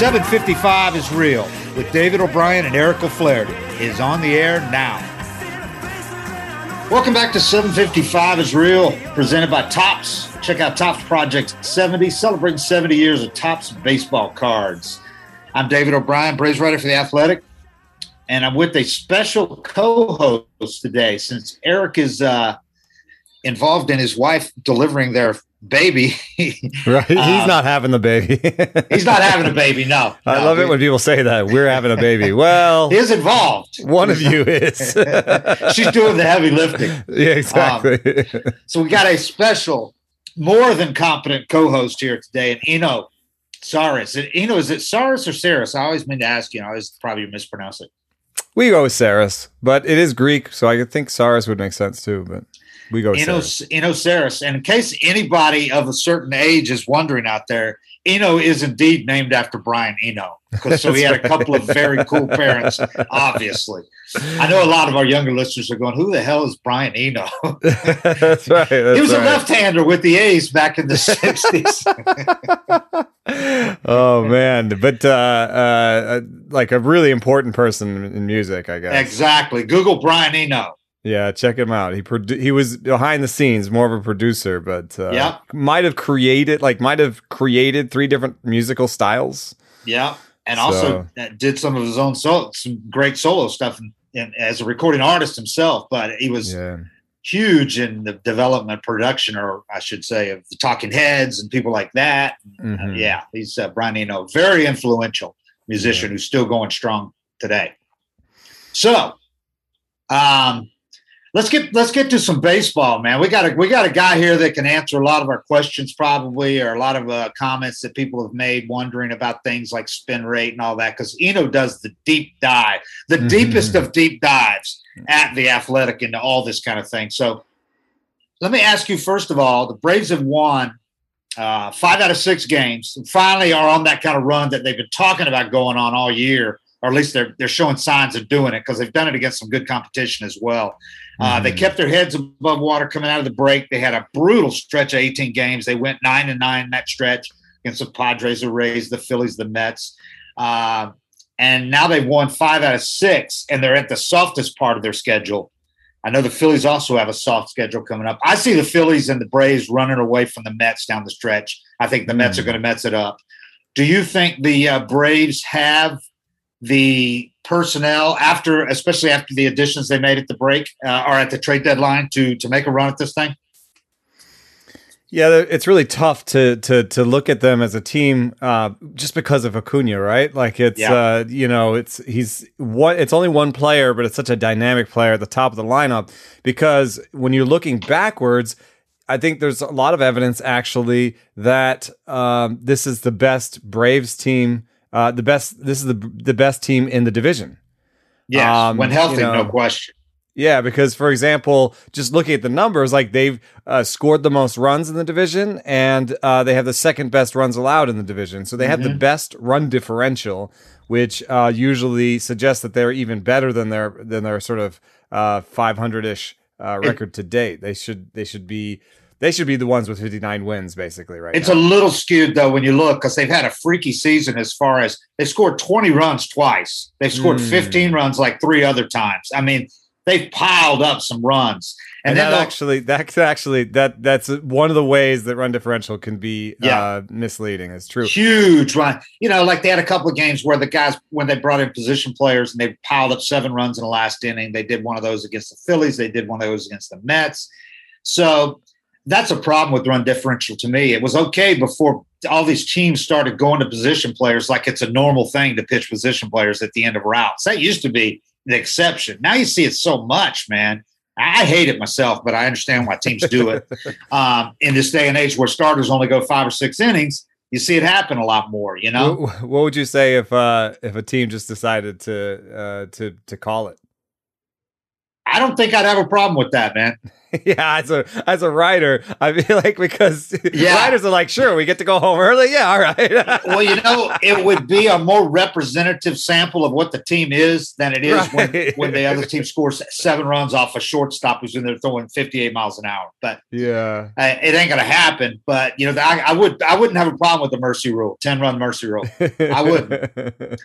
7:55 is real with David O'Brien and Eric O'Flaherty. It is on the air now. Welcome back to 7:55 is real, presented by Topps. Check out Topps Project 70, celebrating 70 years of Topps baseball cards. I'm David O'Brien, Braves writer for The Athletic, and I'm with a special co-host today. Since Eric is involved in his wife delivering their baby. Right. He's not having the baby. He's not having a baby, no. I love it when people say that. We're having a baby. Well. He is involved. One of you is. She's doing the heavy lifting. Yeah, exactly. So we got a special, more than competent co-host here today, and Eno Saris. Eno, is it Saris or Saris? I always mean to ask you, and I always probably mispronounce it. We go with Saris, but it is Greek, so I think Saris would make sense too, but we go with Saris. Eno Saris. And in case anybody of a certain age is wondering out there, Eno is indeed named after Brian Eno. So he had a couple of very cool parents, obviously. I know a lot of our younger listeners are going, who the hell is Brian Eno? That's right. He was a left-hander with the A's back in the 60s. Oh, man. But like a really important person in music, I guess. Exactly. Google Brian Eno. Yeah, check him out. He was behind the scenes, more of a producer, but might have created three different musical styles. Yeah, and also did some of his own some great solo stuff and as a recording artist himself. But he was huge in the development, production, or I should say, of the Talking Heads and people like that. Mm-hmm. Yeah, he's Brian Eno, very influential musician who's still going strong today. So, Let's get to some baseball, man. We got a guy here that can answer a lot of our questions probably, or a lot of comments that people have made wondering about things like spin rate and all that, because Eno does the deep dive, the deepest of deep dives at The Athletic into all this kind of thing. So let me ask you, first of all, the Braves have won 5 out of 6 games and finally are on that kind of run that they've been talking about going on all year. Or at least they're showing signs of doing it, because they've done it against some good competition as well. They kept their heads above water coming out of the break. They had a brutal stretch of 18 games. They went 9-9 in that stretch against the Padres, the Rays, the Phillies, the Mets. And now they've won 5 out of 6, and they're at the softest part of their schedule. I know the Phillies also have a soft schedule coming up. I see the Phillies and the Braves running away from the Mets down the stretch. I think the Mets are going to Mets it up. Do you think the Braves have the personnel, especially after the additions they made at the break or at the trade deadline, to make a run at this thing? Yeah, it's really tough to look at them as a team just because of Acuna, right? Like it's only one player, but it's such a dynamic player at the top of the lineup, because when you're looking backwards, I think there's a lot of evidence actually that this is the best Braves team. This is the best team in the division. Yeah, when healthy, no question. Yeah, because for example, just looking at the numbers, like they've scored the most runs in the division, and they have the second best runs allowed in the division. So they have the best run differential, which usually suggests that they're even better than their sort of 500-ish record to date. They should be the ones with 59 wins, basically, right? It's a little skewed, though, when you look, because they've had a freaky season as far as they scored 20 runs twice. They've scored 15 runs like 3 other times. I mean, they've piled up some runs. And then that's one of the ways that run differential can be misleading. It's true. Huge run. You know, like they had a couple of games where the guys, when they brought in position players and they piled up 7 runs in the last inning, they did one of those against the Phillies. They did one of those against the Mets. So that's a problem with run differential to me. It was okay before all these teams started going to position players like it's a normal thing to pitch position players at the end of routes. That used to be the exception. Now you see it so much, man. I hate it myself, but I understand why teams do it. In this day and age where starters only go 5 or 6 innings, you see it happen a lot more, you know? What would you say if a team just decided to call it? I don't think I'd have a problem with that, man. Yeah, as a writer, I feel like, because writers are like, sure, we get to go home early. Yeah, all right. Well, you know, it would be a more representative sample of what the team is than it is when the other team scores 7 runs off a shortstop who's in there throwing 58 miles an hour. But yeah, it ain't gonna happen. But you know, I wouldn't have a problem with the mercy rule, 10-run mercy rule. I wouldn't.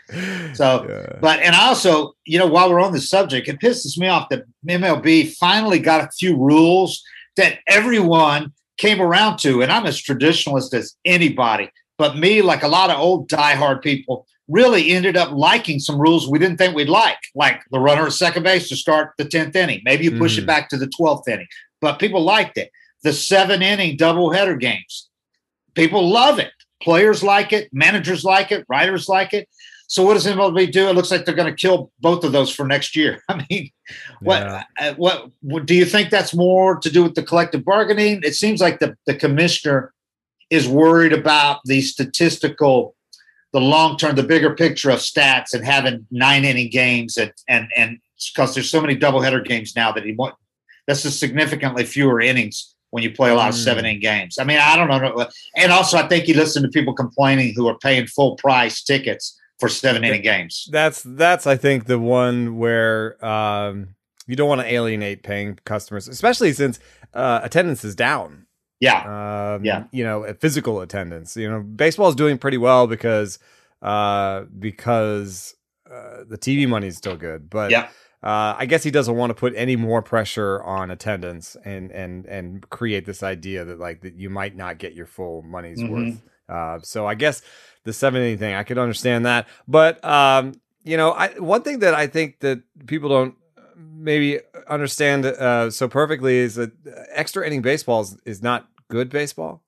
So, yeah. But and also, you know, while we're on the subject, it pisses me off that MLB finally got a few rules that everyone came around to. And I'm as traditionalist as anybody, but me, like a lot of old diehard people, really ended up liking some rules we didn't think we'd like the runner at second base to start the 10th inning. Maybe you push it back to the 12th inning, but people liked it. The 7-inning doubleheader games, people love it. Players like it. Managers like it. Writers like it. So what does MLB do? It looks like they're going to kill both of those for next year. I mean, what do you think that's more to do with the collective bargaining? It seems like the commissioner is worried about the statistical, the long-term, the bigger picture of stats and having 9-inning games and because there's so many doubleheader games now that's just significantly fewer innings when you play a lot of 7-inning games. I mean, I don't know. And also I think you listen to people complaining who are paying full price tickets for 7-inning games. That's I think the one where you don't want to alienate paying customers, especially since attendance is down. Yeah. You know, physical attendance. You know, baseball is doing pretty well because the TV money is still good, but I guess he doesn't want to put any more pressure on attendance and create this idea that you might not get your full money's worth. So I guess the 7-inning thing, I could understand that. But, you know, one thing that I think that people don't maybe understand so perfectly is that extra inning baseball is not good baseball.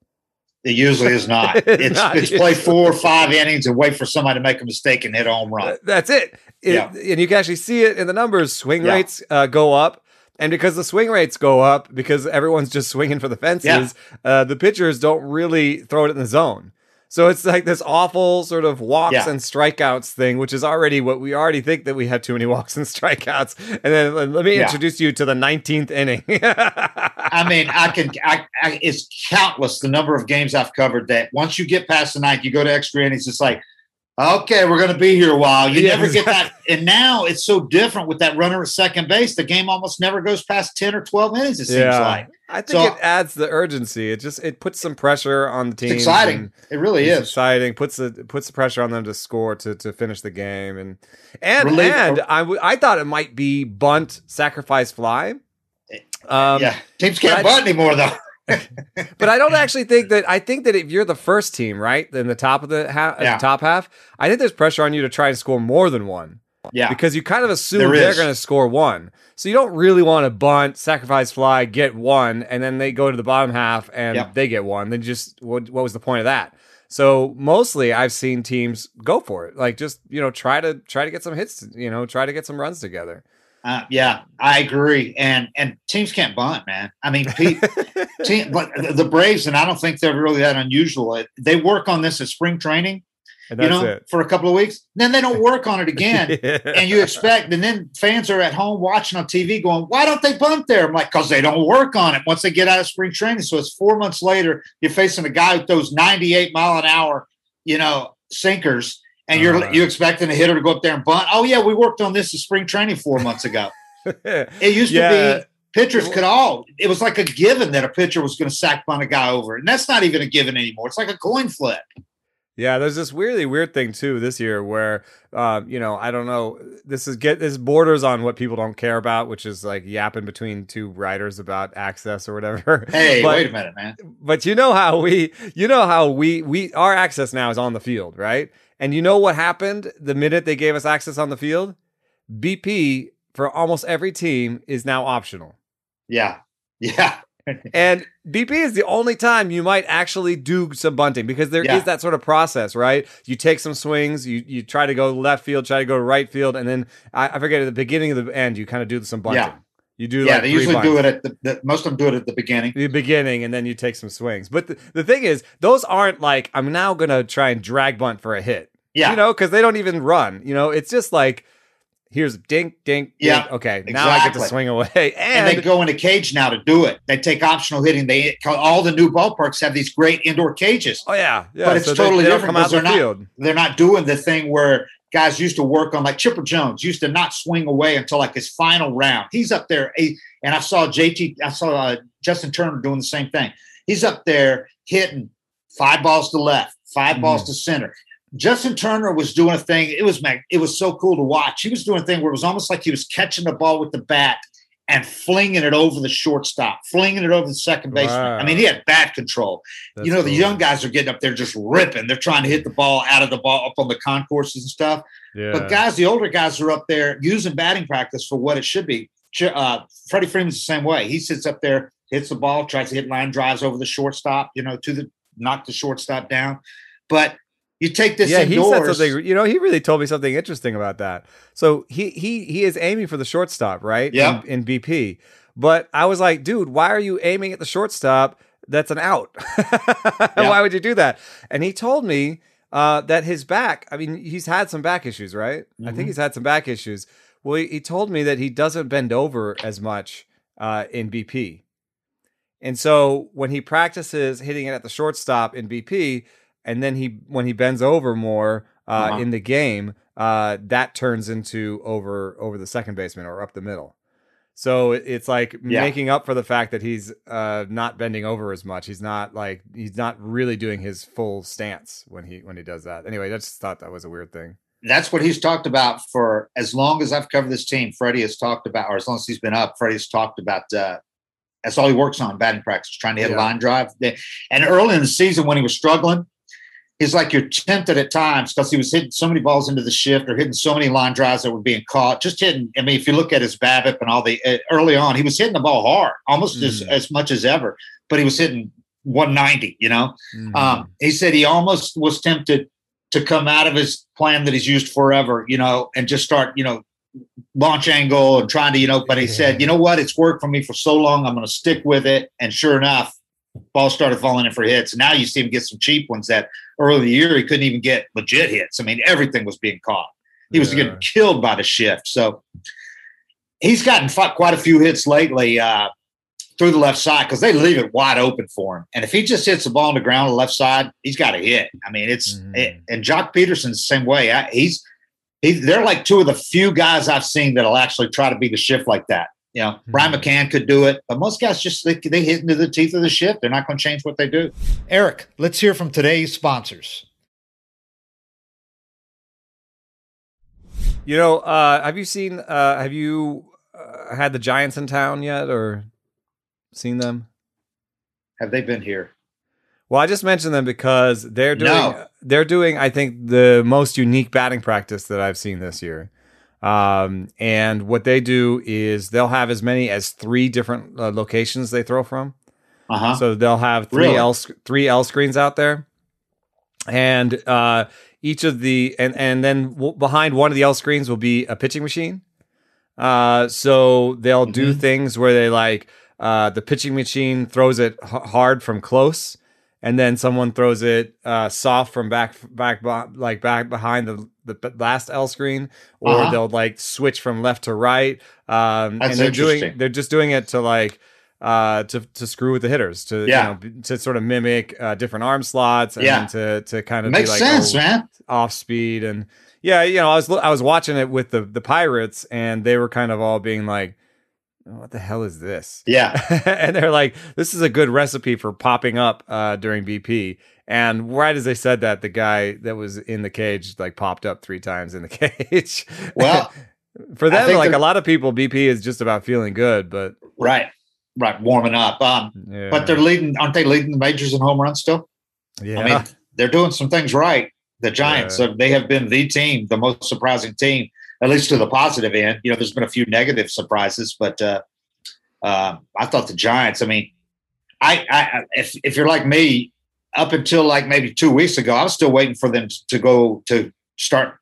It usually is not. It's play 4 or 5 innings and wait for somebody to make a mistake and hit a home run. That's it. And you can actually see it in the numbers. Swing rates go up. And because the swing rates go up, because everyone's just swinging for the fences, the pitchers don't really throw it in the zone. So it's like this awful sort of walks and strikeouts thing, which is already what we already think, that we have too many walks and strikeouts. And then let me introduce you to the 19th inning. I mean, it's countless the number of games I've covered that once you get past the ninth, you go to extra innings. It's like, okay, we're going to be here a while. You never get that. And now it's so different with that runner at second base. The game almost never goes past 10 or 12 innings, it seems like. I think it adds the urgency. It puts some pressure on the team. It's exciting. It really is. Exciting. Puts the pressure on them to score, to finish the game. And I thought it might be bunt, sacrifice, fly. Teams can't bunt anymore, though. But I don't actually think that. I think that if you're the first team, right, in the top of the top half, I think there's pressure on you to try and score more than one. Yeah, because you kind of assume they're going to score one, so you don't really want to bunt, sacrifice fly, get one, and then they go to the bottom half and they get one. Then just what was the point of that? So mostly, I've seen teams go for it, like just try to get some hits, try to get some runs together. I agree. And teams can't bunt, man. I mean, but the Braves, and I don't think they're really that unusual. They work on this at spring training, for a couple of weeks. Then they don't work on it again. And you expect, and then fans are at home watching on TV going, why don't they bunt there? I'm like, because they don't work on it once they get out of spring training. So it's 4 months later, you're facing a guy who throws 98-mile-an-hour, sinkers. And you're expecting a hitter to go up there and bunt. Oh, yeah, we worked on this in spring training 4 months ago. It used to be pitchers it was like a given that a pitcher was going to sack bunt a guy over. And that's not even a given anymore. It's like a coin flip. Yeah, there's this weirdly weird thing, too, this year where, I don't know, this borders on what people don't care about, which is like yapping between two writers about access or whatever. Hey, wait a minute, man. But how we our access now is on the field, right? And you know what happened the minute they gave us access on the field? BP for almost every team is now optional. Yeah. Yeah. And BP is the only time you might actually do some bunting, because there is that sort of process, right? You take some swings, you try to go left field, try to go right field, and then I forget, at the beginning of the end, you kind of do some bunting. Yeah. You do, they usually do it at most of them do it at the beginning. The beginning, and then you take some swings. But the thing is, those aren't like, I'm now going to try and drag bunt for a hit. Yeah. Because they don't even run. It's just like, Here's dink, dink, yeah, dink. Okay, exactly. Now I get to swing away. And they go in a cage now to do it. They take optional hitting. All the new ballparks have these great indoor cages. Oh, yeah. Yeah. But it's so totally different because they're not doing the thing where guys used to work on, like Chipper Jones used to not swing away until like his final round. He's up there. And I saw Justin Turner doing the same thing. He's up there hitting 5 balls to left, 5 balls to center. Justin Turner was doing a thing. It was so cool to watch. He was doing a thing where it was almost like he was catching the ball with the bat and flinging it over the shortstop, flinging it over the second baseman. Wow. I mean, he had bat control. That's cool. The young guys are getting up there just ripping. They're trying to hit the ball out of the ball up on the concourses and stuff. Yeah. But guys, the older guys are up there using batting practice for what it should be. Freddie Freeman's the same way. He sits up there, hits the ball, tries to hit line drives over the shortstop, knock the shortstop down. But you take this indoors. He said something, he really told me something interesting about that. So he is aiming for the shortstop, right? Yeah. In BP. But I was like, dude, why are you aiming at the shortstop? That's an out. Yeah. Why would you do that? And he told me that his back, he's had some back issues, right? Mm-hmm. I think he's had some back issues. Well, he told me that he doesn't bend over as much in BP. And so when he practices hitting it at the shortstop in BP, and then when he bends over more in the game, that turns into over the second baseman or up the middle. So it's like making up for the fact that he's not bending over as much. He's not really doing his full stance when he does that. Anyway, I just thought that was a weird thing. That's what he's talked about for as long as I've covered this team. Freddie has talked about, or as long as he's been up, Freddie's talked about. That's all he works on, batting practice, trying to hit a line drive. And early in the season when he was struggling, he's like, you're tempted at times because he was hitting so many balls into the shift or hitting so many line drives that were being caught. Just hitting. I mean, if you look at his BABIP and all the early on, he was hitting the ball hard, almost as much as ever, but he was hitting 190, he said he almost was tempted to come out of his plan that he's used forever, and just start, launch angle and trying to, but he said, it's worked for me for so long. I'm going to stick with it. And sure enough, balls started falling in for hits. Now you see him get some cheap ones that early in the year, he couldn't even get legit hits. Everything was being caught. He was getting killed by the shift. So he's gotten quite a few hits lately through the left side because they leave it wide open for him. And if he just hits the ball on the ground on the left side, he's got a hit. And Jock Peterson's the same way. They're like two of the few guys I've seen that'll actually try to beat the shift like that. Brian McCann could do it, but most guys just they hit into the teeth of the shift. They're not going to change what they do. Eric, let's hear from today's sponsors. Have you had the Giants in town yet or seen them? Have they been here? Well, I just mentioned them because they're doing, I think, the most unique batting practice that I've seen this year. And what they do is they'll have as many as 3 different locations they throw from. Uh-huh. So they'll have three L screens out there. And each of the and then behind one of the L screens will be a pitching machine. So they'll do things where they the pitching machine throws it hard from close. And then someone throws it soft from back behind the last L screen, or they'll switch from left to right. And they're just doing it to to screw with the hitters to sort of mimic different arm slots and to kind of makes sense, man. Off speed and I was watching it with the Pirates and they were kind of all being like, what the hell is this? Yeah. And they're like, this is a good recipe for popping up during BP. And right as they said that, the guy that was in the cage popped up 3 times in the cage. Well, for them, a lot of people, BP is just about feeling good, but right, warming up. But aren't they leading the majors in home runs still? Yeah, they're doing some things right. The Giants, they have been the team, the most surprising team. At least to the positive end, there's been a few negative surprises, but I thought the Giants. If you're like me, up until maybe 2 weeks ago, I was still waiting for them to go to start,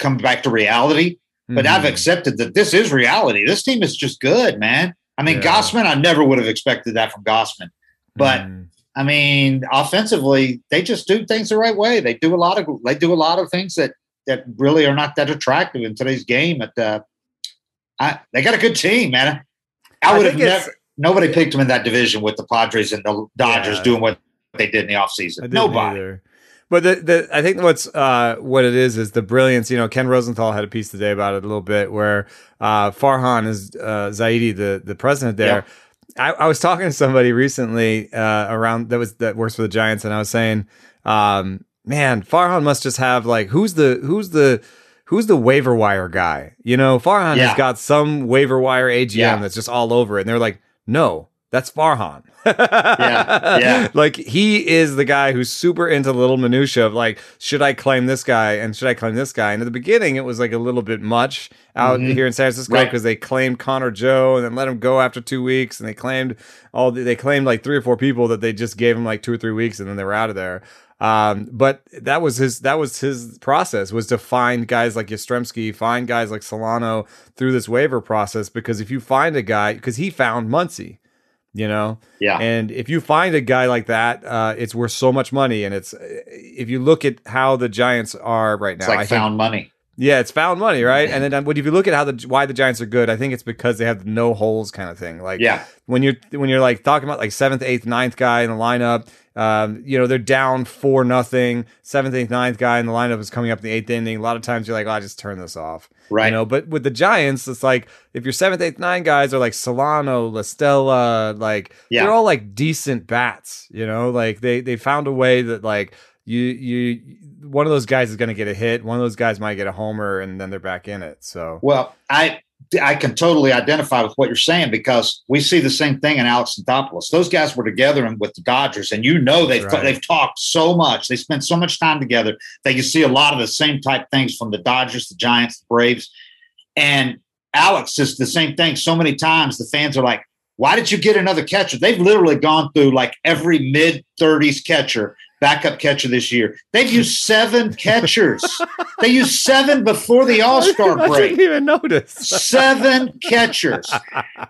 come back to reality. But I've accepted that this is reality. This team is just good, man. Gossman, I never would have expected that from Gossman, but. Offensively, they just do things the right way. They do a lot of things that that really are not that attractive in today's game. At they got a good team, man. I would have never. Nobody picked them in that division with the Padres and the Dodgers doing what they did in the offseason. Nobody. Either. But I think what's what it is the brilliance. You know, Ken Rosenthal had a piece today about it a little bit, where Farhan Zaidi, the president there. Yeah. I was talking to somebody recently around that works for the Giants, and I was saying, man, Farhan must just have like who's the waiver wire guy? You know, Farhan has got some waiver wire AGM that's just all over it, and they're like, no, that's Farhan. Like, he is the guy who's super into little minutia of like, should I claim this guy and should I claim this guy? And at the beginning, it was like a little bit much out here in San Francisco because they claimed Connor Joe and then let him go after 2 weeks, and they claimed like 3 or 4 people that they just gave him like 2 or 3 weeks, and then they were out of there. But that was his process, was to find guys like Yastrzemski, find guys like Solano through this waiver process, because if you find a guy, because he found Muncy, you know, and if you find a guy like that, it's worth so much money. And it's, if you look at how the Giants are right now, it's like money. Yeah, it's found money, right? And then if you look at why the Giants are good, I think it's because they have no holes kind of thing. Like, when you're like talking about like 7th, 8th, 9th guy in the lineup, you know, they're down 4-0. 7th, 8th, 9th guy in the lineup is coming up in the 8th inning. A lot of times you're like, oh, I just turn this off, right? You know, but with the Giants, it's like if your 7th, 8th, 9th guys are like Solano, La Stella, like they're all like decent bats. You know, like they found a way that like. You one of those guys is going to get a hit. One of those guys might get a homer, and then they're back in it. So, well, I can totally identify with what you're saying, because we see the same thing in Alex Anthopoulos. Those guys were together and with the Dodgers, and you know they've talked so much. They spent so much time together that you see a lot of the same type things from the Dodgers, the Giants, the Braves, and Alex is the same thing. So many times the fans are like, "Why did you get another catcher?" They've literally gone through like every mid-30s catcher. Backup catcher this year. They've used 7 catchers. They used 7 before the All-Star break. I didn't even notice. 7 catchers.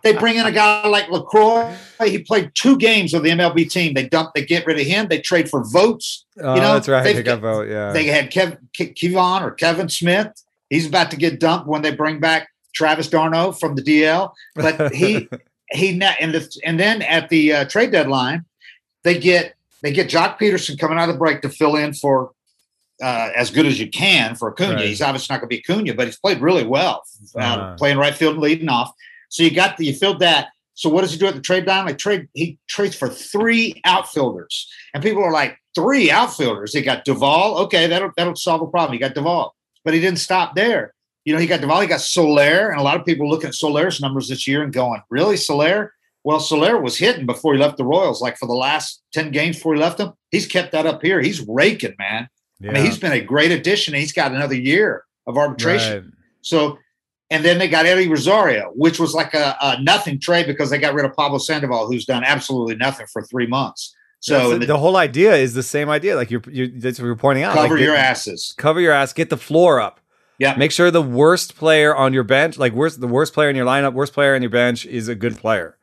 They bring in a guy like LaCroix. He played 2 games on the MLB team. They get rid of him. They trade for votes. Oh, you know, that's right. They got vote, yeah. They had Kevin Smith. He's about to get dumped when they bring back Travis d'Arnaud from the DL. But then at the trade deadline, they get Jock Peterson coming out of the break to fill in for as good as you can for Acuna. Right. He's obviously not going to be Acuna, but he's played really well, playing right field and leading off. So you filled that. So what does he do at the trade deadline? He trades for 3 outfielders, and people are like, 3 outfielders. He got Duvall. Okay, that'll solve the problem. He got Duvall, but he didn't stop there. You know, he got Duvall. He got Soler, and a lot of people looking at Soler's numbers this year and going, really, Soler? Well, Soler was hitting before he left the Royals, like for the last 10 games before he left them. He's kept that up here. He's raking, man. Yeah. I mean, he's been a great addition, and he's got another year of arbitration. Right. So, and then they got Eddie Rosario, which was like a nothing trade because they got rid of Pablo Sandoval, who's done absolutely nothing for 3 months. So the whole idea is the same idea. Like that's what you're pointing out. Cover your asses. Cover your ass. Get the floor up. Yeah. Make sure the worst player on your bench, like the worst player in your lineup, worst player on your bench is a good player.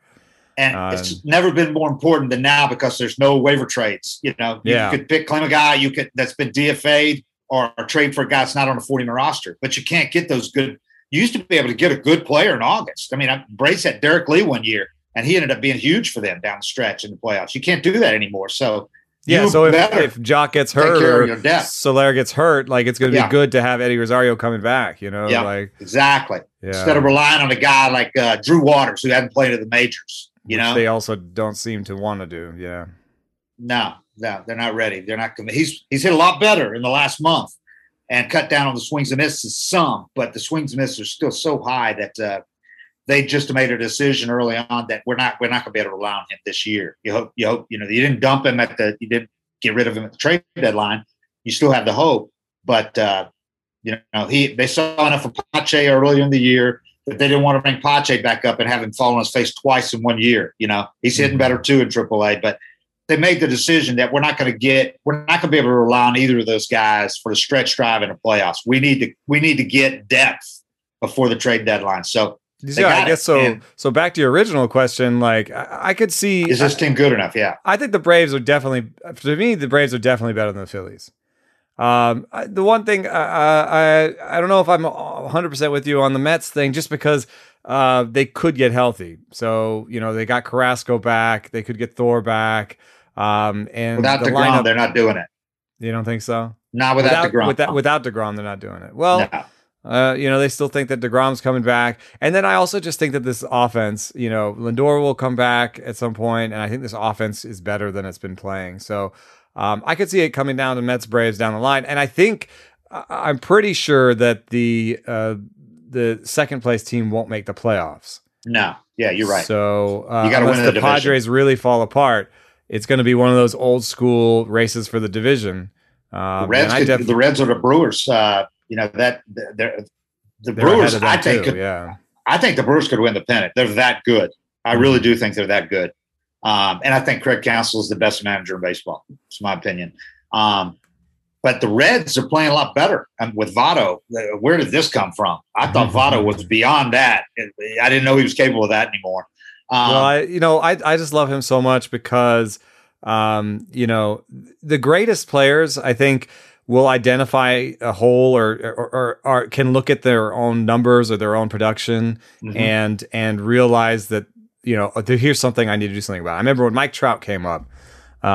And it's never been more important than now, because there's no waiver trades. You know, you could claim a guy that's been DFA'd or trade for a guy that's not on a 40-man roster, but you can't get those good. You used to be able to get a good player in August. I mean, Braves had Derek Lee one year, and he ended up being huge for them down the stretch in the playoffs. You can't do that anymore. So so if Jock gets hurt or Soler gets hurt, like it's going to be good to have Eddie Rosario coming back. You know, exactly. Yeah. Instead of relying on a guy like Drew Waters, who hadn't played in the majors. You know, they also don't seem to want to do. Yeah, no, they're not ready. They're not. He's hit a lot better in the last month, and cut down on the swings and misses some. But the swings and misses are still so high that they just made a decision early on that we're not going to be able to rely on him this year. You hope you know, you didn't dump him you didn't get rid of him at the trade deadline. You still have the hope, but you know, they saw enough of Pache earlier in the year that they didn't want to bring Pache back up and have him fall on his face twice in 1 year. You know, he's hitting better too in AAA, but they made the decision that we're not going to be able to rely on either of those guys for the stretch drive in the playoffs. We need to get depth before the trade deadline. So I guess so. And so back to your original question, like I could see, is this team good enough? Yeah, I think the Braves are definitely better than the Phillies. The one thing I don't know if I'm 100% with you on the Mets thing, just because they could get healthy. So, you know, they got Carrasco back. They could get Thor back. And without the DeGrom, lineup, they're not doing it. You don't think so? Not without DeGrom. Without DeGrom, they're not doing it. Well, no. You know, they still think that DeGrom's coming back. And then I also just think that this offense, you know, Lindor will come back at some point, and I think this offense is better than it's been playing. So I could see it coming down to Mets, Braves down the line. And I think I'm pretty sure that the second place team won't make the playoffs. No. Yeah, you're right. So you gotta unless win the Padres really fall apart, it's going to be one of those old school races for the division. The Reds or the Brewers, you know, that the Brewers, I think, I think the Brewers could win the pennant. They're that good. I really do think they're that good. And I think Craig Counsell is the best manager in baseball. It's my opinion. But the Reds are playing a lot better with Votto. Where did this come from? I thought Votto was beyond that. I didn't know he was capable of that anymore. Well, I just love him so much because, you know, the greatest players, I think, will identify a hole or can look at their own numbers or their own production and realize that, you know, here's something I need to do something about. I remember when Mike Trout came up,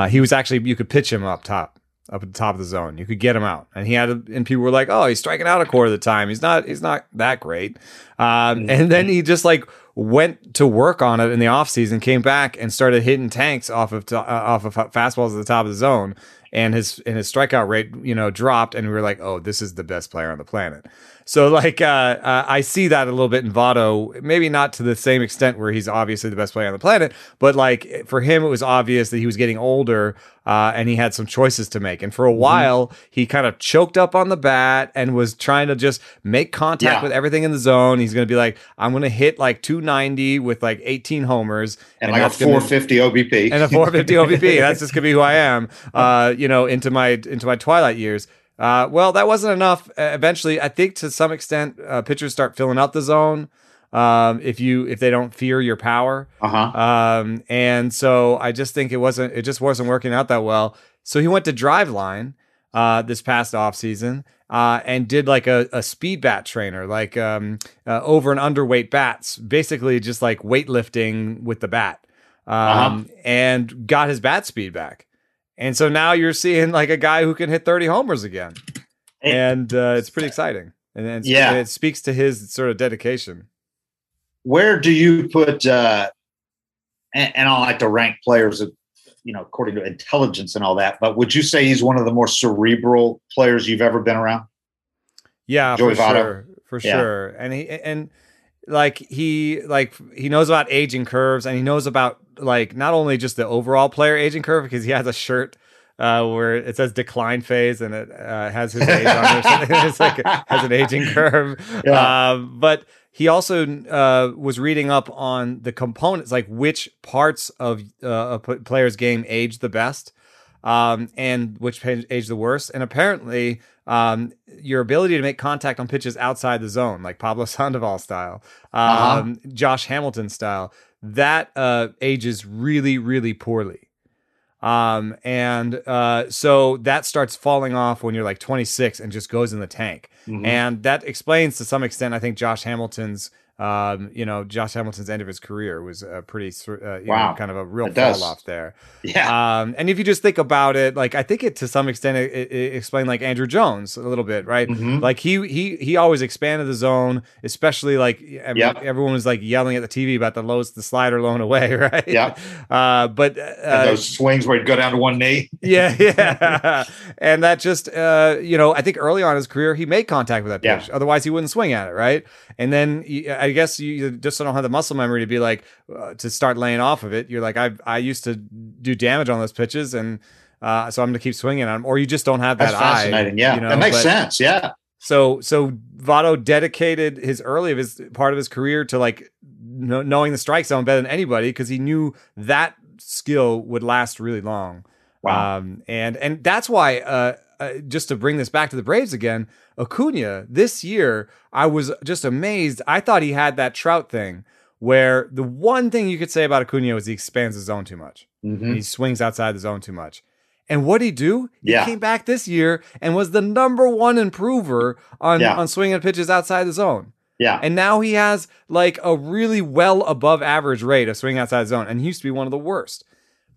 he was actually, you could pitch him up at the top of the zone. You could get him out. And he had, and people were like, oh, he's striking out a quarter of the time. He's not that great. And then he just like went to work on it in the offseason, came back and started hitting tanks off of fastballs at the top of the zone. And his strikeout rate, you know, dropped, and we were like, oh, this is the best player on the planet. So, like, I see that a little bit in Votto, maybe not to the same extent where he's obviously the best player on the planet, but, like, for him, it was obvious that he was getting older and he had some choices to make. And for a while, he kind of choked up on the bat and was trying to just make contact with everything in the zone. He's going to be like, I'm going to hit, like, 290 with, like, 18 homers. And like, a 450 OBP. And a 450 OBP. That's just going to be who I am. You know, into my twilight years. Well, that wasn't enough. Eventually, I think to some extent, pitchers start filling out the zone if they don't fear your power. And so I just think it just wasn't working out that well. So he went to Driveline this past offseason and did like a speed bat trainer, like over and underweight bats, basically just like weightlifting with the bat, and got his bat speed back. And so now you're seeing like a guy who can hit 30 homers again, and it's pretty exciting. And yeah, it speaks to his sort of dedication. Where do you put? And I like to rank players, you know, according to intelligence and all that. But would you say he's one of the more cerebral players you've ever been around? Yeah, Joey Votto. Sure. And he knows about aging curves, and he knows about like not only just the overall player aging curve, because he has a shirt where it says decline phase and it has his age on it or something. It's like has an aging curve. Yeah. But he also was reading up on the components, like which parts of a player's game age the best and which age the worst. And apparently your ability to make contact on pitches outside the zone, like Pablo Sandoval style, Josh Hamilton style, that ages really, really poorly. So that starts falling off when you're like 26 and just goes in the tank. And that explains to some extent, I think, Josh Hamilton's end of his career was a pretty, kind of a real fall off there. Yeah. And if you just think about it, like, I think it, to some extent, it explained like Andrew Jones a little bit, right? Like he always expanded the zone, especially like everyone was like yelling at the TV about the slider lone away. Right. Yeah. But those swings where he'd go down to one knee. Yeah. And that just, I think early on in his career, he made contact with that pitch. Yeah. Otherwise he wouldn't swing at it. Right. And then I guess you just don't have the muscle memory to be like to start laying off of it. You're like, I used to do damage on those pitches, and so I'm going to keep swinging on them. Or you just don't have that eye. That's fascinating. Yeah, you know? That makes sense. Yeah. So Votto dedicated his part of his career to like knowing the strike zone better than anybody, because he knew that skill would last really long. Wow. And that's why. Just to bring this back to the Braves again, Acuna this year, I was just amazed. I thought he had that Trout thing, where the one thing you could say about Acuna is he expands the zone too much. He swings outside the zone too much. And what'd he do? Yeah. He came back this year and was the #1 improver on swinging pitches outside the zone. Yeah. And now he has like a really well above average rate of swing outside the zone. And he used to be one of the worst.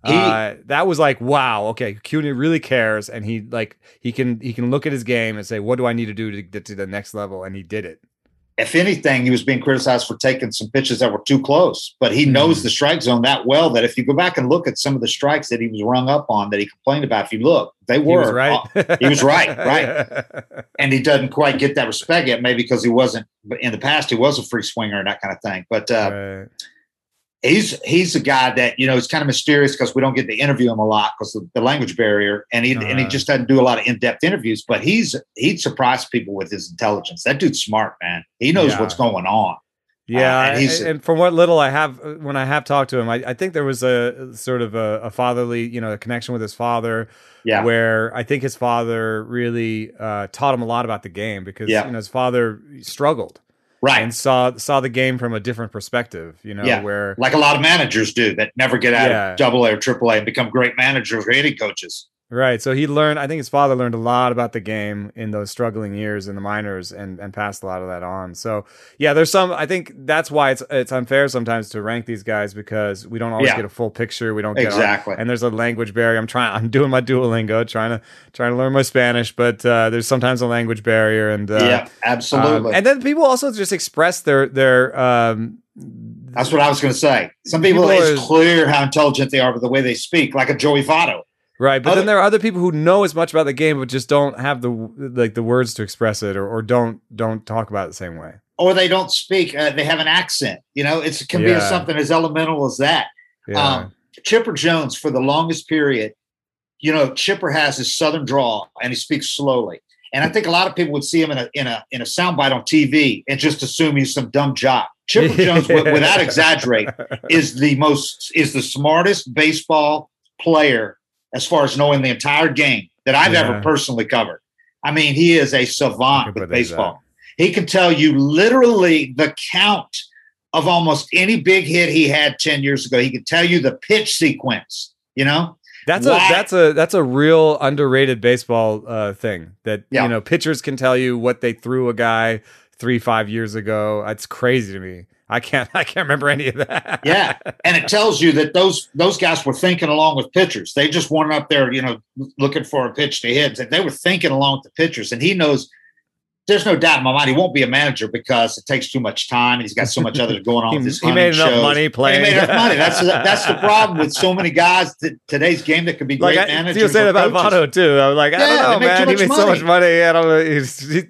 That was like, wow. Okay. CUNY really cares. And he can look at his game and say, what do I need to do to get to the next level? And he did it. If anything, he was being criticized for taking some pitches that were too close, but he knows the strike zone that well that if you go back and look at some of the strikes that he was rung up on that he complained about, if you look, he was right. And he doesn't quite get that respect yet, maybe because he wasn't in the past. He was a free swinger and that kind of thing. But he's a guy that, you know, it's kind of mysterious because we don't get to interview him a lot because of the language barrier, and he just doesn't do a lot of in-depth interviews, but he'd surprise people with his intelligence. That dude's smart, man. He knows what's going on. Yeah. And from what little I have, when I have talked to him, I think there was a sort of a fatherly, you know, a connection with his father where I think his father really taught him a lot about the game because you know, his father struggled. Right. And saw the game from a different perspective, you know, where like a lot of managers do that never get out of AA or AAA and become great managers or hitting coaches. Right. So his father learned a lot about the game in those struggling years in the minors and passed a lot of that on. So yeah, I think that's why it's unfair sometimes to rank these guys because we don't always get a full picture. We don't get exactly. And there's a language barrier. I'm doing my Duolingo, trying to learn my Spanish, but there's sometimes a language barrier and yeah, absolutely. And then people also just express their that's what I was going to say. Some people it's clear how intelligent they are by the way they speak, like a Joey Votto. Right, but then there are other people who know as much about the game, but just don't have the words to express it, or don't talk about it the same way, or they don't speak. They have an accent, you know. It can be something as elemental as that. Yeah. Chipper Jones, for the longest period, you know, Chipper has his southern drawl and he speaks slowly. And I think a lot of people would see him in a soundbite on TV and just assume he's some dumb jock. Chipper Jones, without exaggerate, is the smartest baseball player as far as knowing the entire game that I've ever personally covered. I mean, he is a savant with baseball. He can tell you literally the count of almost any big hit he had 10 years ago. He can tell you the pitch sequence, you know? That's a real underrated baseball thing that, you know, pitchers can tell you what they threw a guy 3-5 years ago. It's crazy to me. I can't remember any of that. Yeah. And it tells you that those guys were thinking along with pitchers. They just weren't up there, you know, looking for a pitch to hit. They were thinking along with the pitchers. And he knows there's no doubt in my mind he won't be a manager because it takes too much time and he's got so much other going on. He made enough money playing. That's the problem with so many guys today's game that could be great managers. You said about Votto too. I was like, I don't know, man. He made so much money. I don't know.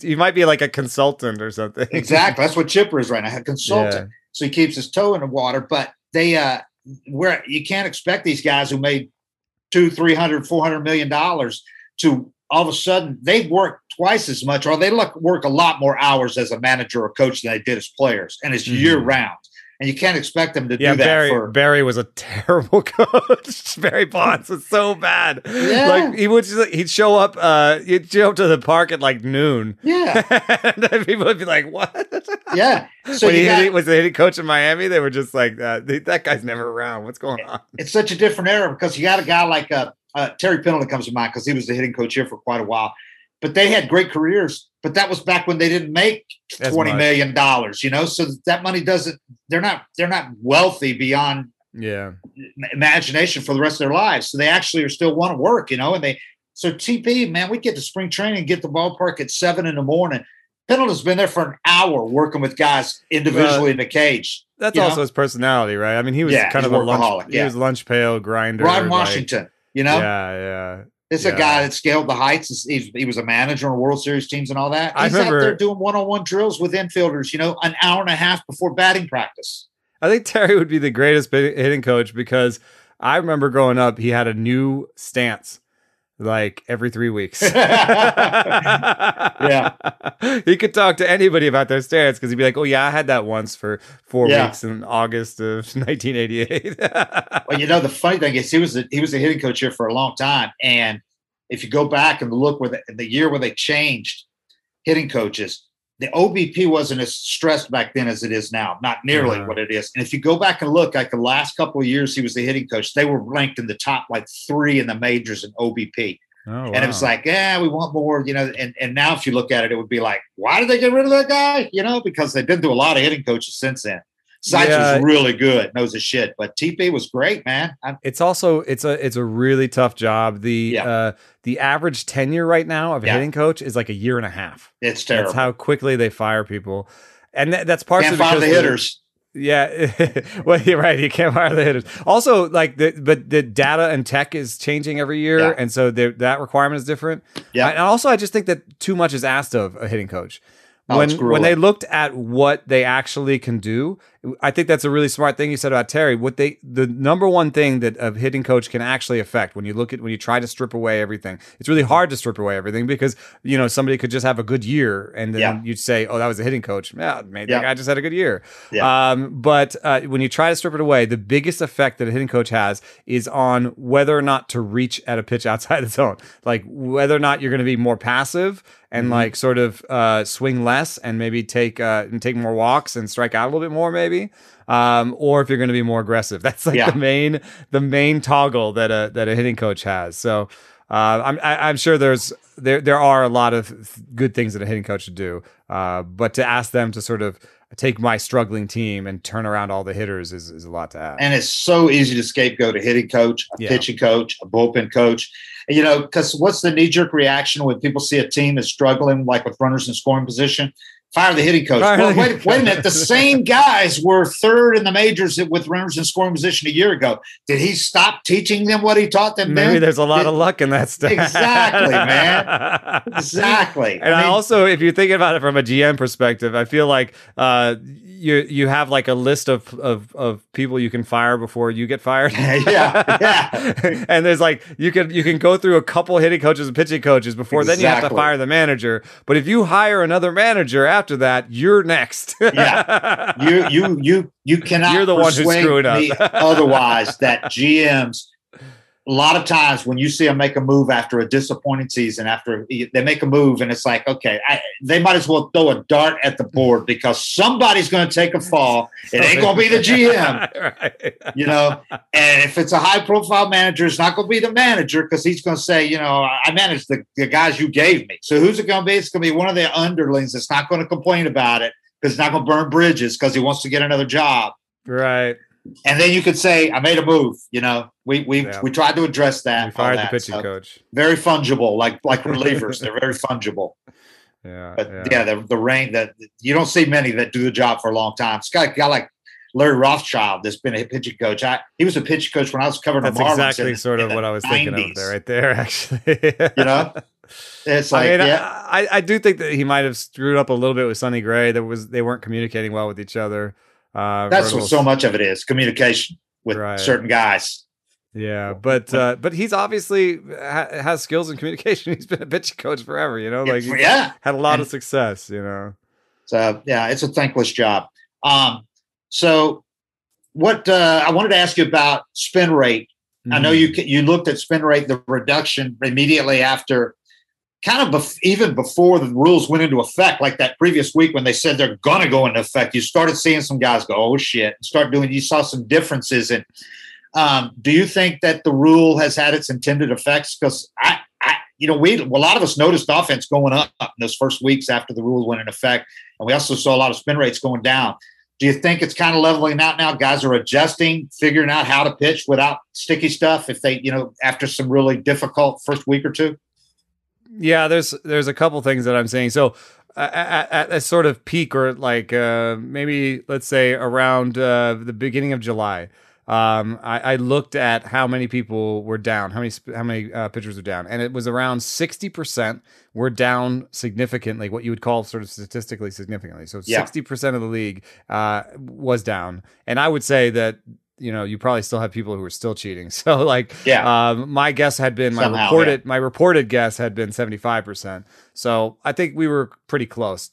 He might be like a consultant or something. Exactly. That's what Chipper is right now, a consultant. Yeah. So he keeps his toe in the water. But they, where you can't expect these guys who made $200, $300, $400 million to all of a sudden they've worked twice as much, or they work a lot more hours as a manager or coach than they did as players, and it's year round. And you can't expect them to do that. Barry was a terrible coach. Barry Bonds was so bad. Yeah. Like he'd show up. He'd show up to the park at like noon. Yeah, and then people would be like, "What?" Yeah. So was the hitting coach in Miami? They were just like, "That guy's never around. What's going on?" It's such a different era because you got a guy like Terry Pendleton comes to mind because he was the hitting coach here for quite a while. But they had great careers, but that was back when they didn't make $20 million, you know, so that money they're not wealthy beyond imagination for the rest of their lives. So they actually are still want to work, you know, and so TP, man, we get to spring training and get the ballpark at 7 a.m. Pendleton's been there for an hour working with guys individually in the cage. That's also his personality, right? I mean, he was kind of a lunch. He was lunch pail grinder. Ron Washington, you know? Yeah. It's a guy that scaled the heights. He was a manager on World Series teams and all that. He's out there doing one-on-one drills with infielders, you know, an hour and a half before batting practice. I think Terry would be the greatest hitting coach because I remember growing up, he had a new stance like every 3 weeks. Yeah. He could talk to anybody about their stance because he'd be like, oh, yeah, I had that once for 4 weeks in August of 1988. Well, you know, the funny thing is he was a hitting coach here for a long time. And if you go back and look where the year where they changed hitting coaches, the OBP wasn't as stressed back then as it is now, not nearly what it is. And if you go back and look, like the last couple of years he was the hitting coach, they were ranked in the top like three in the majors in OBP. And it was like, yeah, we want more, you know, and now if you look at it, it would be like, why did they get rid of that guy? You know, because they've been through a lot of hitting coaches since then. Seitz was really good, knows his shit, but TP was great, man. It's also, it's a really tough job. The average tenure right now of a hitting coach is like a year and a half. It's terrible. That's how quickly they fire people. And that's partially can't fire the hitters. Well, you're right. You can't fire the hitters. Also, like, but the data and tech is changing every year, and so that requirement is different. Yeah, and also I just think that too much is asked of a hitting coach. When they looked at what they actually can do, I think that's a really smart thing you said about Terry. The number one thing that a hitting coach can actually affect when you try to strip away everything, it's really hard to strip away everything because, you know, somebody could just have a good year and then you'd say, oh, that was a hitting coach. Yeah, maybe that guy just had a good year. Yeah. But when you try to strip it away, the biggest effect that a hitting coach has is on whether or not to reach at a pitch outside the zone, like whether or not you're going to be more passive and like sort of swing less and maybe take more walks and strike out a little bit more maybe, or if you're going to be more aggressive. That's like the main toggle that a hitting coach has. So I'm sure there are a lot of good things that a hitting coach should do, but to ask them to sort of take my struggling team and turn around all the hitters is a lot to ask. And it's so easy to scapegoat a hitting coach, a pitching coach, a bullpen coach. And, you know, because what's the knee-jerk reaction when people see a team is struggling, like with runners in scoring position? Fire the hitting coach. Well, wait a minute. The same guys were third in the majors with runners in scoring position a year ago. Did he stop teaching them what he taught them then? Maybe there's a lot of luck in that stuff. Exactly, man. Exactly. And I mean, also, if you're thinking about it from a GM perspective, I feel like you have like a list of people you can fire before you get fired. Yeah. And there's like you can go through a couple hitting coaches and pitching coaches before then you have to fire the manager. But if you hire another manager after that, you're next. You cannot. You're the one who's screwing up. Otherwise, that GMs, a lot of times when you see them make a move after a disappointing season, after they make a move, and it's like, okay, they might as well throw a dart at the board because somebody's going to take a fall. It ain't going to be the GM, you know. And if it's a high-profile manager, it's not going to be the manager because he's going to say, you know, I managed the guys you gave me. So who's it going to be? It's going to be one of the underlings that's not going to complain about it because it's not going to burn bridges because he wants to get another job. Right. And then you could say, I made a move, you know, we tried to address that. We fired the pitching coach. Very fungible, like relievers. They're very fungible. Yeah. But the reign that you don't see many that do the job for a long time. It's got a guy like Larry Rothschild that's been a pitching coach. He was a pitching coach when I was covering the Marlins. That's exactly sort of what I was thinking of there, right there, actually. You know? It's like, I do think that he might have screwed up a little bit with Sonny Gray. They weren't communicating well with each other. That's what so much of it is, communication with certain guys. Yeah, but he's obviously has skills in communication. He's been a pitching coach forever, you know. Like, had a lot of success, you know. So it's a thankless job. So what I wanted to ask you about spin rate. Mm-hmm. I know you looked at spin rate, the reduction immediately after. Kind of even before the rules went into effect, like that previous week when they said they're going to go into effect, you started seeing some guys go, oh, shit, and you saw some differences. And do you think that the rule has had its intended effects? Because, a lot of us noticed offense going up in those first weeks after the rule went into effect. And we also saw a lot of spin rates going down. Do you think it's kind of leveling out now? Guys are adjusting, figuring out how to pitch without sticky stuff if they, you know, after some really difficult first week or two? Yeah, there's a couple things that I'm saying. So at a sort of peak, or like maybe let's say around the beginning of July, I looked at how many people were down, how many pitchers were down, and it was around 60% were down significantly, what you would call sort of statistically significantly. So 60% of the league was down, and I would say that. You know, you probably still have people who are still cheating. So like, my guess had been my reported guess had been 75%. So I think we were pretty close. 2/3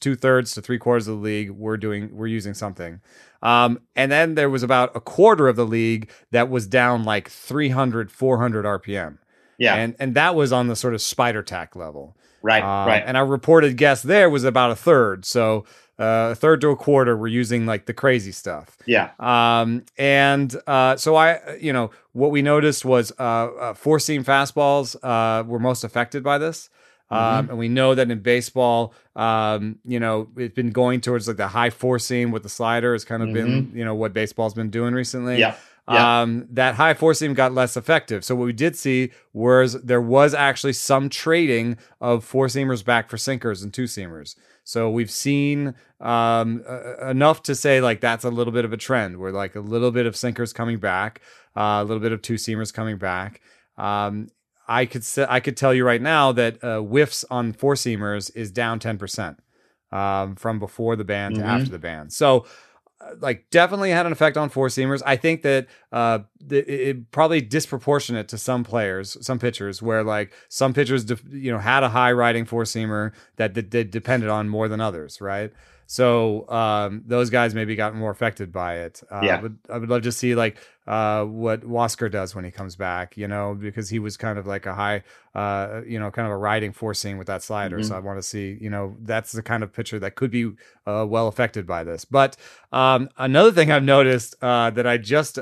to 3/4 of the league were using something. And then there was about 1/4 of the league that was down like 300, 400 RPM. Yeah. And that was on the sort of spider tack level. Right. Right. And our reported guess there was about a third. So a third to a quarter, we're using like the crazy stuff. Yeah. So I, you know, what we noticed was four seam fastballs were most affected by this. And we know that in baseball, you know, it's been going towards like the high four seam with the slider has kind of been, you know, what baseball's been doing recently. Yeah. Yeah. That high four seam got less effective. So what we did see was there was actually some trading of four seamers back for sinkers and two seamers. So we've seen enough to say like that's a little bit of a trend where like a little bit of sinkers coming back, a little bit of two seamers coming back. I could tell you right now that whiffs on four seamers is down 10% from before the ban to after the ban. So like definitely had an effect on four seamers. I think that it probably disproportionate to some players, some pitchers, where like some pitchers, you know, had a high riding four seamer that depended on more than others, right? So those guys maybe got more affected by it. Yeah. I would love to see like what Wasker does when he comes back, you know, because he was kind of like a high, you know, kind of a riding four seam with that slider. So I want to see, you know, that's the kind of pitcher that could be well affected by this. But another thing I've noticed that I just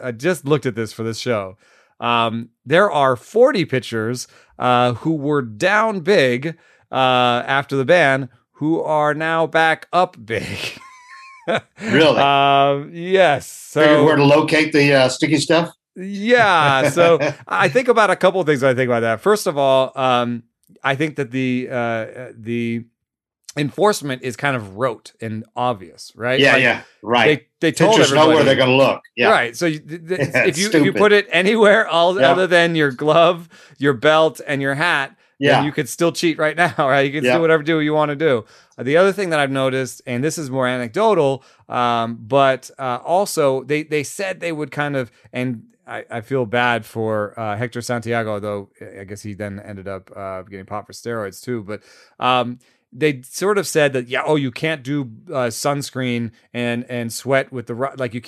looked at this for this show. There are 40 pitchers who were down big after the ban, who are now back up big. Really? Yes. So figured where to locate the sticky stuff? Yeah. So I think about a couple of things when I think about that. First of all, I think that the enforcement is kind of rote and obvious, right? Yeah, like, yeah, right. They told pitchers everybody, know where they're going to look. Yeah, right. So if you put it anywhere other than your glove, your belt, and your hat, yeah, you could still cheat right now, right? You can do whatever you want to do. The other thing that I've noticed, and this is more anecdotal, but also they said they would kind of, and I feel bad for Hector Santiago, though I guess he then ended up getting popped for steroids too, but they sort of said that, yeah, oh, you can't do sunscreen and sweat with the like you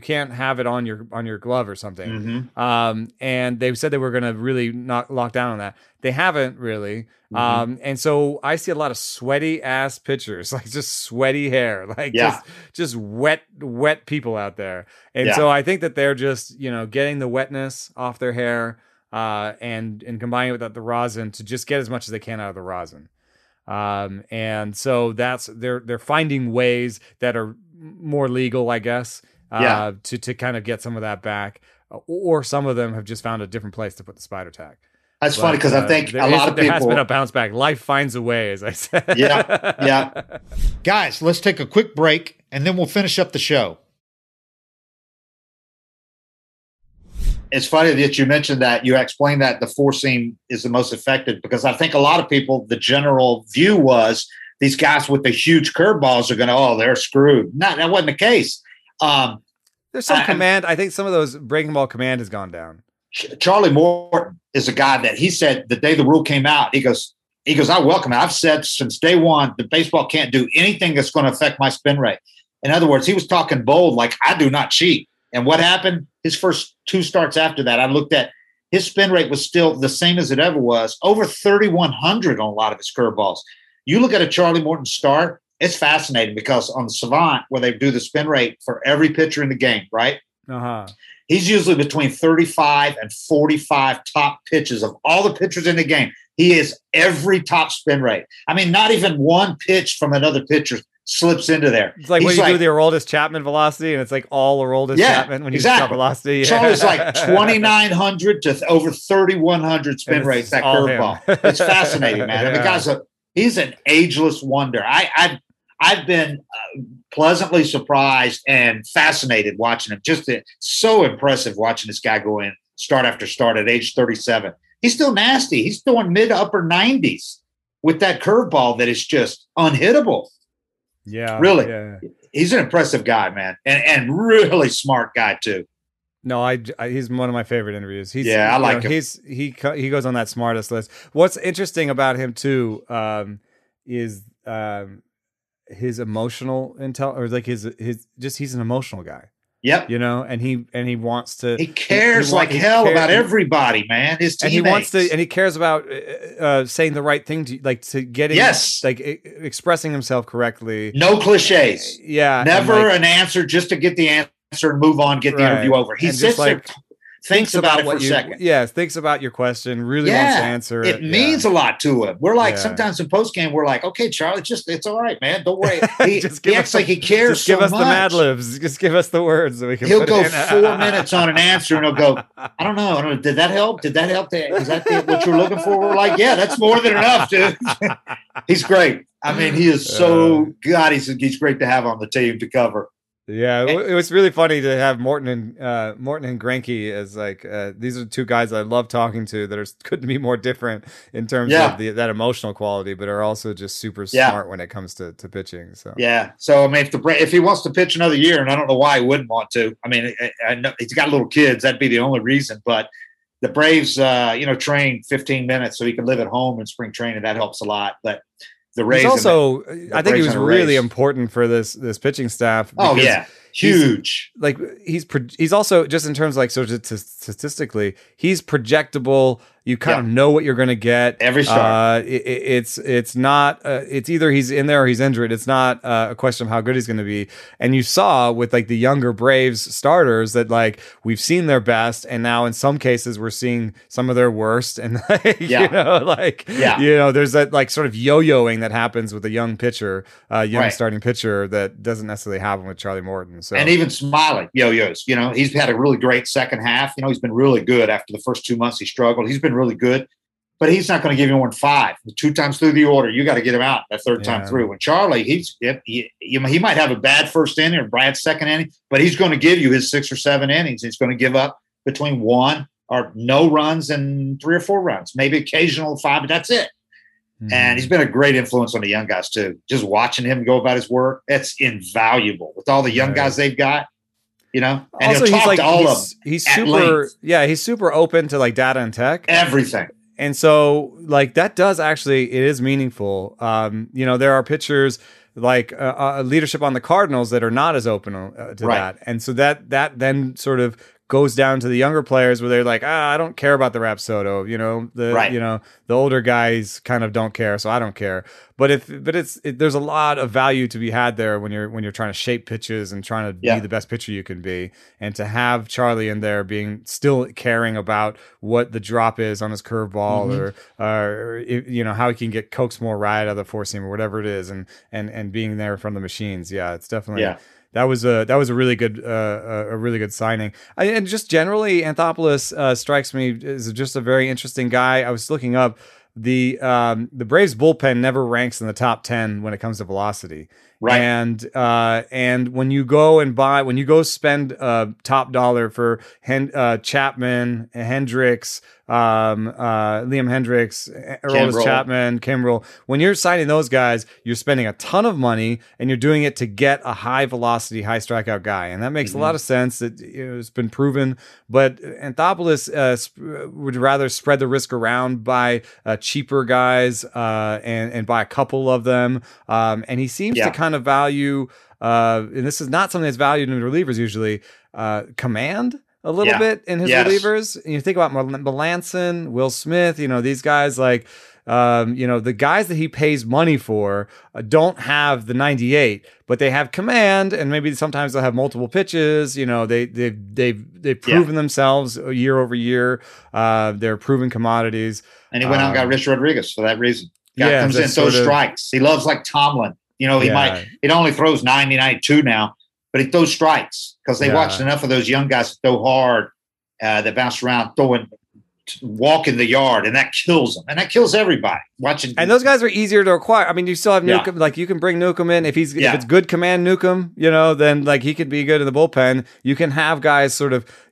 can't have it on your glove or something. And they said they were going to really not lock down on that. They haven't really. And so I see a lot of sweaty ass pitchers, like just sweaty hair, like just wet people out there. And so I think that they're just, you know, getting the wetness off their hair and combining it with the rosin to just get as much as they can out of the rosin. And so that's they're finding ways that are more legal, I guess, to kind of get some of that back, or some of them have just found a different place to put the spider tack. That's funny because I think a lot of people has been a bounce back. Life finds a way, as I said. Yeah. Guys, let's take a quick break and then we'll finish up the show. It's funny that you mentioned that. You explained that the four seam is the most effective because I think a lot of people, the general view was these guys with the huge curveballs are going to, they're screwed. No, that wasn't the case. There's some command. I think some of those breaking ball command has gone down. Charlie Morton is a guy that he said the day the rule came out, he goes, I welcome it. I've said since day one, the baseball can't do anything that's going to affect my spin rate. In other words, he was talking bold, like I do not cheat. And what happened? His first two starts after that, I looked at his spin rate was still the same as it ever was, over 3,100 on a lot of his curveballs. You look at a Charlie Morton start, it's fascinating because on Savant, where they do the spin rate for every pitcher in the game, right? He's usually between 35 and 45 top pitches of all the pitchers in the game. He is every top spin rate. I mean, not even one pitch from another pitcher slips into there. It's like when you do the Aroldis Chapman velocity, and it's like all Aroldis Chapman when you do velocity. Charlie's like 2,900 to over 3,100 spin rates, that curveball. It's fascinating, man. Yeah. And the guy's he's an ageless wonder. I've been pleasantly surprised and fascinated watching him. Just so impressive watching this guy go in start after start at age 37. He's still nasty. He's throwing mid to upper 90s with that curveball that is just unhittable. Yeah, really. Yeah. He's an impressive guy, man, and really smart guy too. No, he's one of my favorite interviews. I like him. He goes on that smartest list. What's interesting about him too is his emotional intel, or like his just he's an emotional guy. Yep. You know, and he wants to. He cares like hell about everybody, man. His teammates. And he wants to, and he cares about saying the right thing to, like, to getting, yes, like expressing himself correctly. No cliches. Yeah. Never an answer just to get the answer and move on, get the interview over. He sits there, thinks about it for a second. Yeah, thinks about your question. Really wants to answer it. It means a lot to him. We're like sometimes in post game, we're like, okay, Charlie, it's all right, man. Don't worry. He acts like he cares. Just give us the Mad Libs. Just give us the words so we can. He'll go 4 minutes on an answer and he'll go, I don't know. Did that help? Did that help? Is that what you're looking for? We're like, yeah, that's more than enough, dude. He's great. I mean, he is so God. He's great to have on the team to cover. Yeah, it was really funny to have Morton and Greinke as like these are two guys I love talking to that couldn't be more different in terms of that emotional quality, but are also just super smart when it comes to pitching. So so I mean, if he wants to pitch another year, and I don't know why he wouldn't want to. I mean, I know he's got little kids; that'd be the only reason. But the Braves, train 15 minutes so he can live at home in spring training. That helps a lot, but. The Rays I think he was really important for this pitching staff. Oh yeah, huge. He's also just in terms of statistically, he's projectable. You kind of know what you're going to get every start. It's not it's either he's in there or he's injured. It's not a question of how good he's going to be. And you saw with the younger Braves starters that we've seen their best, and now in some cases we're seeing some of their worst. And there's that sort of yo-yoing that happens with a young pitcher, starting pitcher that doesn't necessarily happen with Charlie Morton. So and even Smiley yo-yos. You know, he's had a really great second half. You know, he's been really good after the first 2 months he struggled. He's been really good, but he's not going to give you more than 5. 2 times through the order, you got to get him out that third time through. And Charlie, he might have a bad first inning or Brad's second inning, but he's going to give you his 6 or 7 innings. He's going to give up between 1 or no runs and 3 or 4 runs, maybe occasional 5, but that's it. Mm-hmm. And he's been a great influence on the young guys too. Just watching him go about his work, that's invaluable with all the young guys they've got. You know, and also he's like, he's super, he's super open to data and tech, everything. And so that does actually, it is meaningful. There are pitchers leadership on the Cardinals that are not as open to that. And so that then sort of goes down to the younger players where they're like, I don't care about the Rapsodo, the older guys kind of don't care. So I don't care. But there's a lot of value to be had there when you're trying to shape pitches and trying to be the best pitcher you can be. And to have Charlie in there being still caring about what the drop is on his curveball or how he can get coaxed more right out of the four seam or whatever it is. And being there from the machines. Yeah, it's definitely, that was a really good signing, and just generally Anthopoulos strikes me as just a very interesting guy. I was looking up the Braves bullpen never ranks in the top 10 when it comes to velocity, right? And when you go spend top dollar for Chapman, Hendricks, Liam Hendricks, Aroldis Chapman, Kimbrel. When you're signing those guys, you're spending a ton of money and you're doing it to get a high velocity, high strikeout guy. And that makes a lot of sense. It's been proven, but Anthopoulos would rather spread the risk around by cheaper guys and by a couple of them. And he seems to kind of value, and this is not something that's valued in relievers usually, command. A little bit in his relievers. And you think about Melanson, Will Smith, these guys the guys that he pays money for don't have the 98, but they have command, and maybe sometimes they'll have multiple pitches. They've proven themselves year over year. They're proven commodities. And he went out and got Rich Rodriguez for that reason. Comes in, throws strikes. He loves Tomlin. It only throws 90, 92 now. But he throws strikes because they watched enough of those young guys throw hard, that bounce around, walking the yard, and that kills them, and that kills everybody. And those guys are easier to acquire. I mean, you still have Newcomb. You can bring Newcomb in if it's good command Newcomb. Then he could be good in the bullpen. You can have guys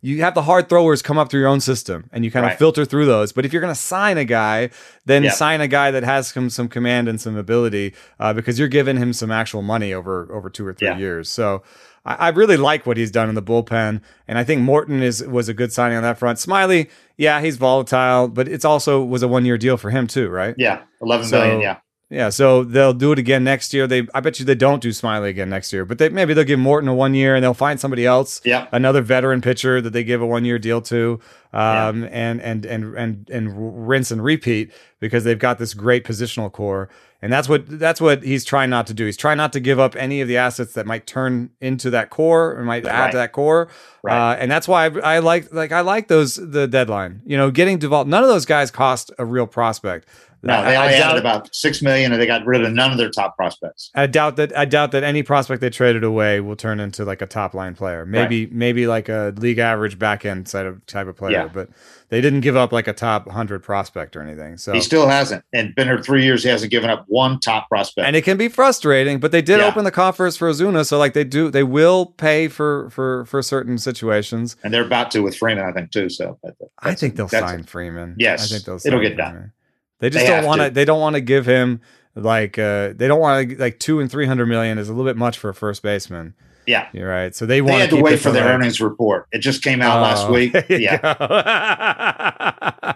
you have the hard throwers come up through your own system, and you kind of filter through those. But if you're going to sign a guy, then sign a guy that has some command and some ability, because you're giving him some actual money over 2 or 3 years. So. I really like what he's done in the bullpen, and I think Morton was a good signing on that front. Smiley, he's volatile, but it also was a 1-year deal for him too, right? Yeah, $11 million. Yeah, so they'll do it again next year. I bet you they don't do Smiley again next year, but maybe they'll give Morton a 1 year and they'll find somebody else, another veteran pitcher that they give a 1 year deal to, and rinse and repeat, because they've got this great positional core, and that's what he's trying not to do. He's trying not to give up any of the assets that might turn into that core or might add to that core, and that's why I like the deadline. You know, getting Duvall, none of those guys cost a real prospect. No, they only added about $6 million, and they got rid of none of their top prospects. I doubt that any prospect they traded away will turn into like a top line player. Maybe like a league average back end type of player, but they didn't give up like a top 100 prospect or anything. So he still hasn't, and been here 3 years. He hasn't given up one top prospect, and it can be frustrating. But they did open the coffers for Ozuna, so like they will pay for certain situations, and they're about to with Freeman, I think too. So I think they'll sign Freeman. Yes, I think it'll get done. They don't want to give him like $200 and $300 million is a little bit much for a first baseman. Yeah, you're right. So they had to wait for their earnings report. It just came out last week. Yeah,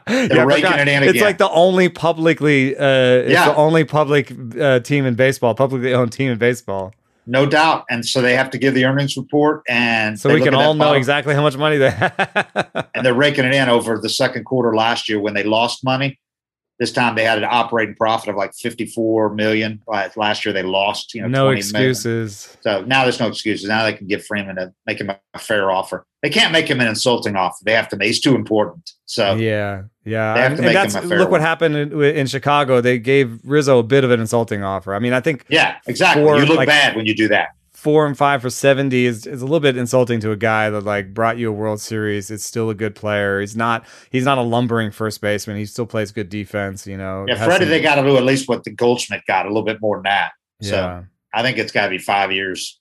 they're raking it in again. It's like the only publicly, the only public team in baseball, publicly owned team in baseball. No doubt, and so they have to give the earnings report, and so we can all know exactly how much money they have. And they're raking it in over the second quarter last year when they lost money. This time they had an operating profit of like $54 million. Last year they lost, no excuses. Million. So now there's no excuses. Now they can give Freeman make him a fair offer. They can't make him an insulting offer. They have to. He's too important. So yeah. They have to make him a fair. Look what happened in Chicago. They gave Rizzo a bit of an insulting offer. I mean, I think exactly. You look bad when you do that. 4 and 5 for 70 is a little bit insulting to a guy that like brought you a World Series. It's still a good player. He's not a lumbering first baseman. He still plays good defense, Yeah, Freddie, they got to do at least what the Goldschmidt got, a little bit more than that. So I think it's got to be 5 years,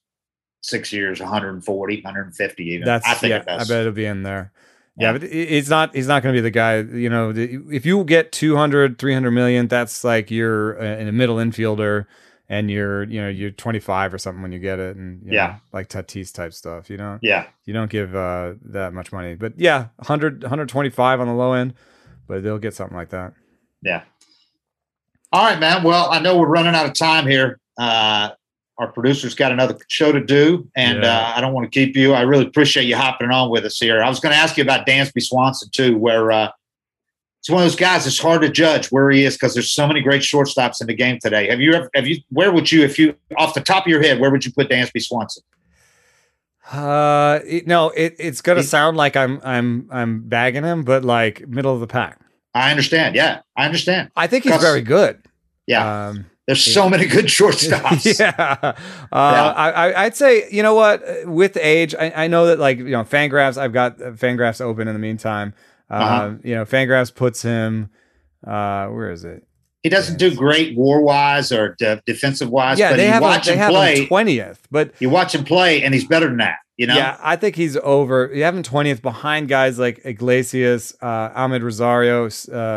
6 years, 140, 150 even. I bet it'll be in there. Yeah, but he's not going to be the guy, if you get 200, 300 million, that's like you're a middle infielder. And you're 25 or something when you get it, and like Tatis type stuff, you don't give that much money, but 100, 125 on the low end, but they'll get something like that. Yeah. All right, man. Well, I know we're running out of time here. Our producer's got another show to do, and I don't want to keep you. I really appreciate you hopping on with us here. I was going to ask you about Dansby Swanson too, where it's one of those guys. It's hard to judge where he is because there's so many great shortstops in the game today. Where would you, if you, off the top of your head, where would you put Dansby Swanson? It's gonna sound like I'm bagging him, but like middle of the pack. I understand. Yeah, I understand. I think he's very good. Yeah. There's so many good shortstops. I'd say, you know what? With age, I know that like FanGraphs. I've got FanGraphs open in the meantime. FanGraphs puts him. Where is it? He doesn't do great WAR-wise or defensive-wise. Yeah, but they have him 20th. But you watch him play, and he's better than that. Yeah, I think he's over. You have him 20th behind guys like Iglesias, Ahmed Rosario,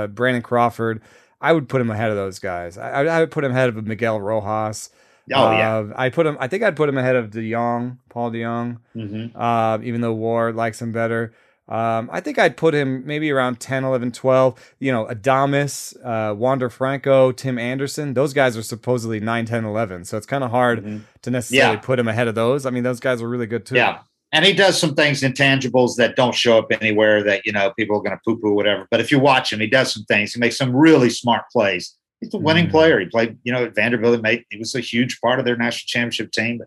Brandon Crawford. I would put him ahead of those guys. I would put him ahead of Miguel Rojas. I think I'd put him ahead of Paul DeJong. Mm-hmm. Even though WAR likes him better. I think I'd put him maybe around 10, 11, 12, Adames, Wander Franco, Tim Anderson. Those guys are supposedly 9, 10, 11. So it's kind of hard to necessarily put him ahead of those. I mean, those guys are really good too. Yeah. And he does some things, intangibles that don't show up anywhere that, people are going to poo-poo, whatever. But if you watch him, he does some things. He makes some really smart plays. He's a winning player. He played, at Vanderbilt. He was a huge part of their national championship team.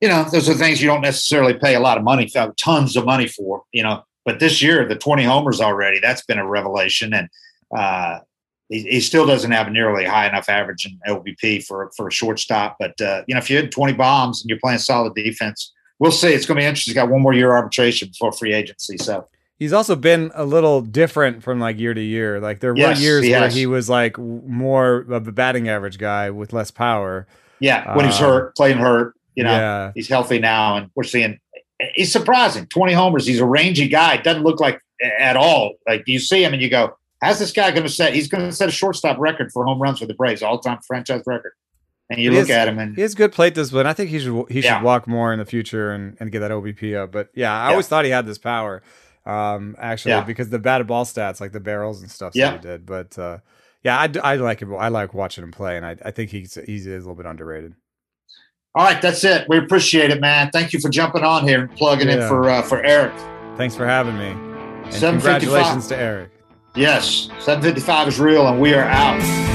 But, those are things you don't necessarily pay a lot of money, tons of money for, But this year, the 20 homers already, that's been a revelation. And he still doesn't have a nearly high enough average in OBP for a shortstop. But, if you had 20 bombs and you're playing solid defense, we'll see. It's going to be interesting. He's got one more year arbitration before free agency. So he's also been a little different from like year to year. Like there were years where he was like more of a batting average guy with less power. Yeah, when he's hurt, playing hurt. He's healthy now, and we're seeing. He's surprising. 20 homers. He's a rangy guy. It doesn't look like at all. Like you see him and you go, how's this guy going to set? He's going to set a shortstop record for home runs with the Braves, all-time franchise record. And you look at him. And he has good plate discipline. I think he should walk more in the future and get that OBP up. But I always thought he had this power, because the batted ball stats, like the barrels and stuff that he did. But Yeah, I like him. I like watching him play, and I think he's a little bit underrated. All right, that's it. We appreciate it, man. Thank you for jumping on here and plugging in for Eric. Thanks for having me. And congratulations to Eric. Yes, 755 is real, and we are out.